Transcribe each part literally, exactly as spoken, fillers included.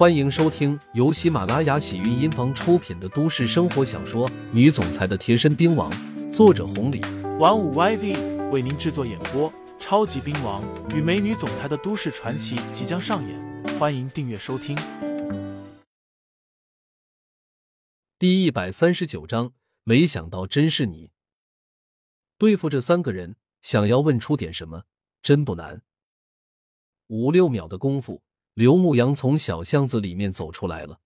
欢迎收听由喜马拉雅喜韵音房出品的都市生活小说《女总裁的贴身兵王》，作者红礼，玩五 Y V 为您制作演播。超级兵王与美女总裁的都市传奇即将上演，欢迎订阅收听。第一百三十九章，没想到真是你。对付这三个人，想要问出点什么真不难。五六秒的功夫，刘牧阳从小巷子里面走出来了。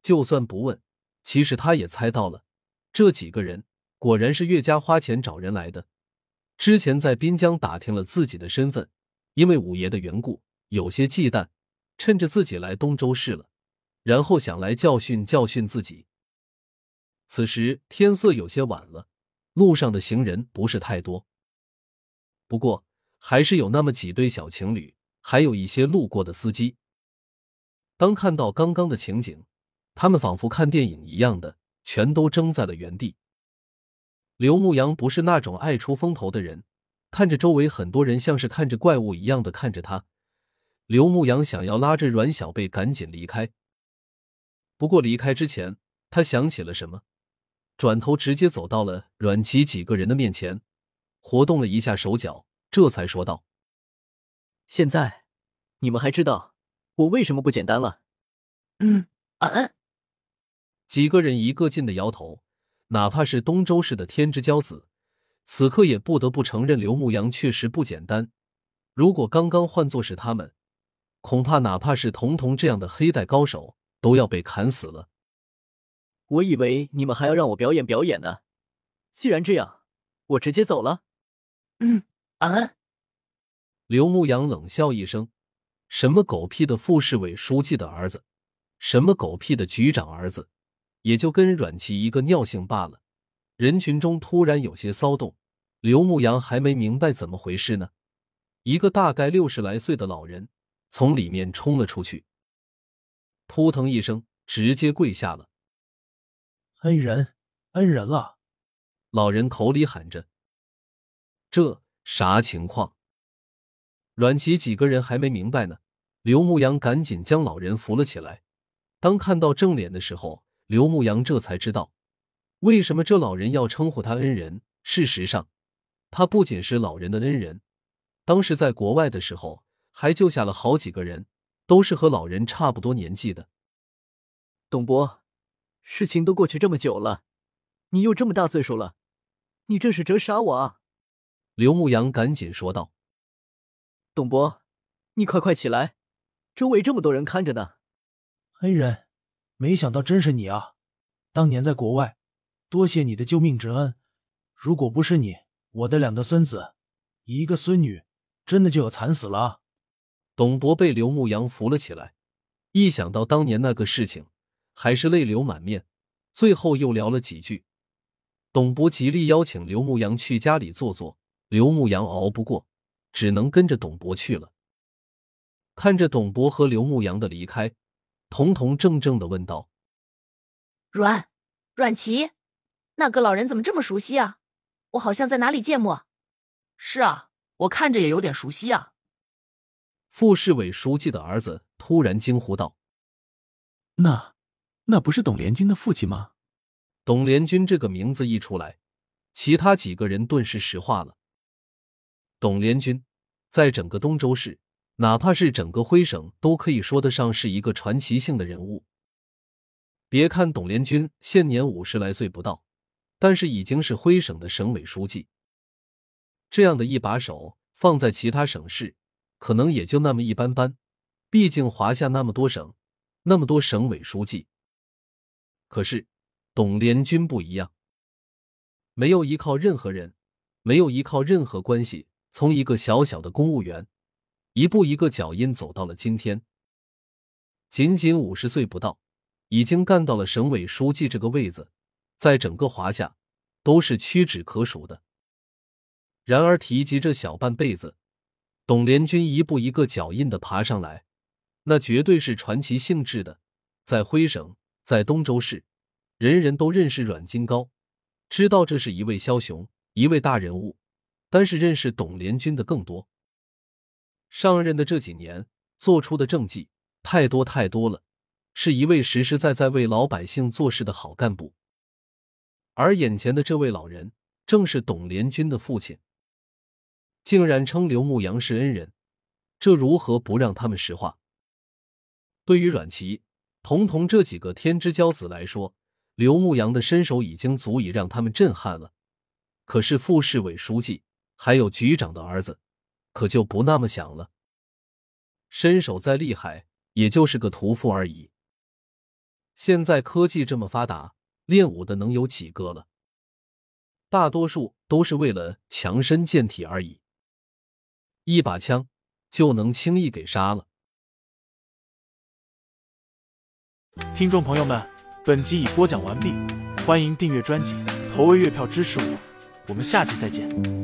就算不问，其实他也猜到了，这几个人果然是岳家花钱找人来的。之前在滨江打听了自己的身份，因为五爷的缘故有些忌惮，趁着自己来东州市了，然后想来教训教训自己。此时天色有些晚了，路上的行人不是太多，不过还是有那么几对小情侣，还有一些路过的司机。当看到刚刚的情景，他们仿佛看电影一样的全都怔在了原地。刘牧阳不是那种爱出风头的人，看着周围很多人像是看着怪物一样的看着他，刘牧阳想要拉着阮小贝赶紧离开。不过离开之前，他想起了什么，转头直接走到了阮琪几个人的面前，活动了一下手脚，这才说道：现在你们还知道我为什么不简单了？嗯啊。几个人一个劲的摇头，哪怕是东周市的天之骄子，此刻也不得不承认刘牧阳确实不简单。如果刚刚换作是他们，恐怕哪怕是童童这样的黑带高手都要被砍死了。我以为你们还要让我表演表演呢，既然这样，我直接走了。嗯啊。刘牧阳冷笑一声，什么狗屁的副市委书记的儿子，什么狗屁的局长儿子，也就跟阮琪一个尿性罢了。人群中突然有些骚动，刘牧阳还没明白怎么回事呢，一个大概六十来岁的老人从里面冲了出去，扑腾一声直接跪下了。恩人，恩人了！老人口里喊着。这啥情况？阮琪几个人还没明白呢，刘牧阳赶紧将老人扶了起来。当看到正脸的时候，刘牧阳这才知道为什么这老人要称呼他恩人。事实上，他不仅是老人的恩人，当时在国外的时候还救下了好几个人，都是和老人差不多年纪的。董伯，事情都过去这么久了，你又这么大岁数了，你这是折杀我啊！刘牧阳赶紧说道。董伯，你快快起来，周围这么多人看着呢。恩人，没想到真是你啊！当年在国外，多谢你的救命之恩，如果不是你，我的两个孙子，一个孙女，真的就要惨死了啊！董伯被刘牧阳扶了起来，一想到当年那个事情，还是泪流满面。最后又聊了几句，董伯极力邀请刘牧阳去家里坐坐，刘牧阳熬不过，只能跟着董伯去了。看着董伯和刘牧阳的离开，童童怔怔地问道：阮阮琪，那个老人怎么这么熟悉啊？我好像在哪里见过。是啊，我看着也有点熟悉啊。副市委书记的儿子突然惊呼道：那那不是董连军的父亲吗？董连军这个名字一出来，其他几个人顿时石化了。董连军在整个东州市，哪怕是整个徽省，都可以说得上是一个传奇性的人物。别看董连军现年五十来岁不到，但是已经是徽省的省委书记。这样的一把手放在其他省市可能也就那么一般般，毕竟华夏那么多省，那么多省委书记。可是董连军不一样，没有依靠任何人，没有依靠任何关系，从一个小小的公务员一步一个脚印走到了今天。仅仅五十岁不到，已经干到了省委书记这个位子，在整个华夏都是屈指可数的。然而提及这小半辈子，董连军一步一个脚印的爬上来，那绝对是传奇性质的。在徽省，在东州市，人人都认识阮金高，知道这是一位枭雄，一位大人物，但是认识董连军的更多。上任的这几年做出的政绩，太多太多了，是一位实实在在为老百姓做事的好干部。而眼前的这位老人，正是董连军的父亲，竟然称刘牧阳是恩人，这如何不让他们石化？对于阮琪、童童这几个天之骄子来说，刘牧阳的身手已经足以让他们震撼了，可是副市委书记还有局长的儿子可就不那么想了，身手再厉害也就是个屠夫而已。现在科技这么发达，练武的能有几个了？大多数都是为了强身健体而已，一把枪就能轻易给杀了。听众朋友们，本集已播讲完毕，欢迎订阅专辑，投喂月票支持我，我们下集再见。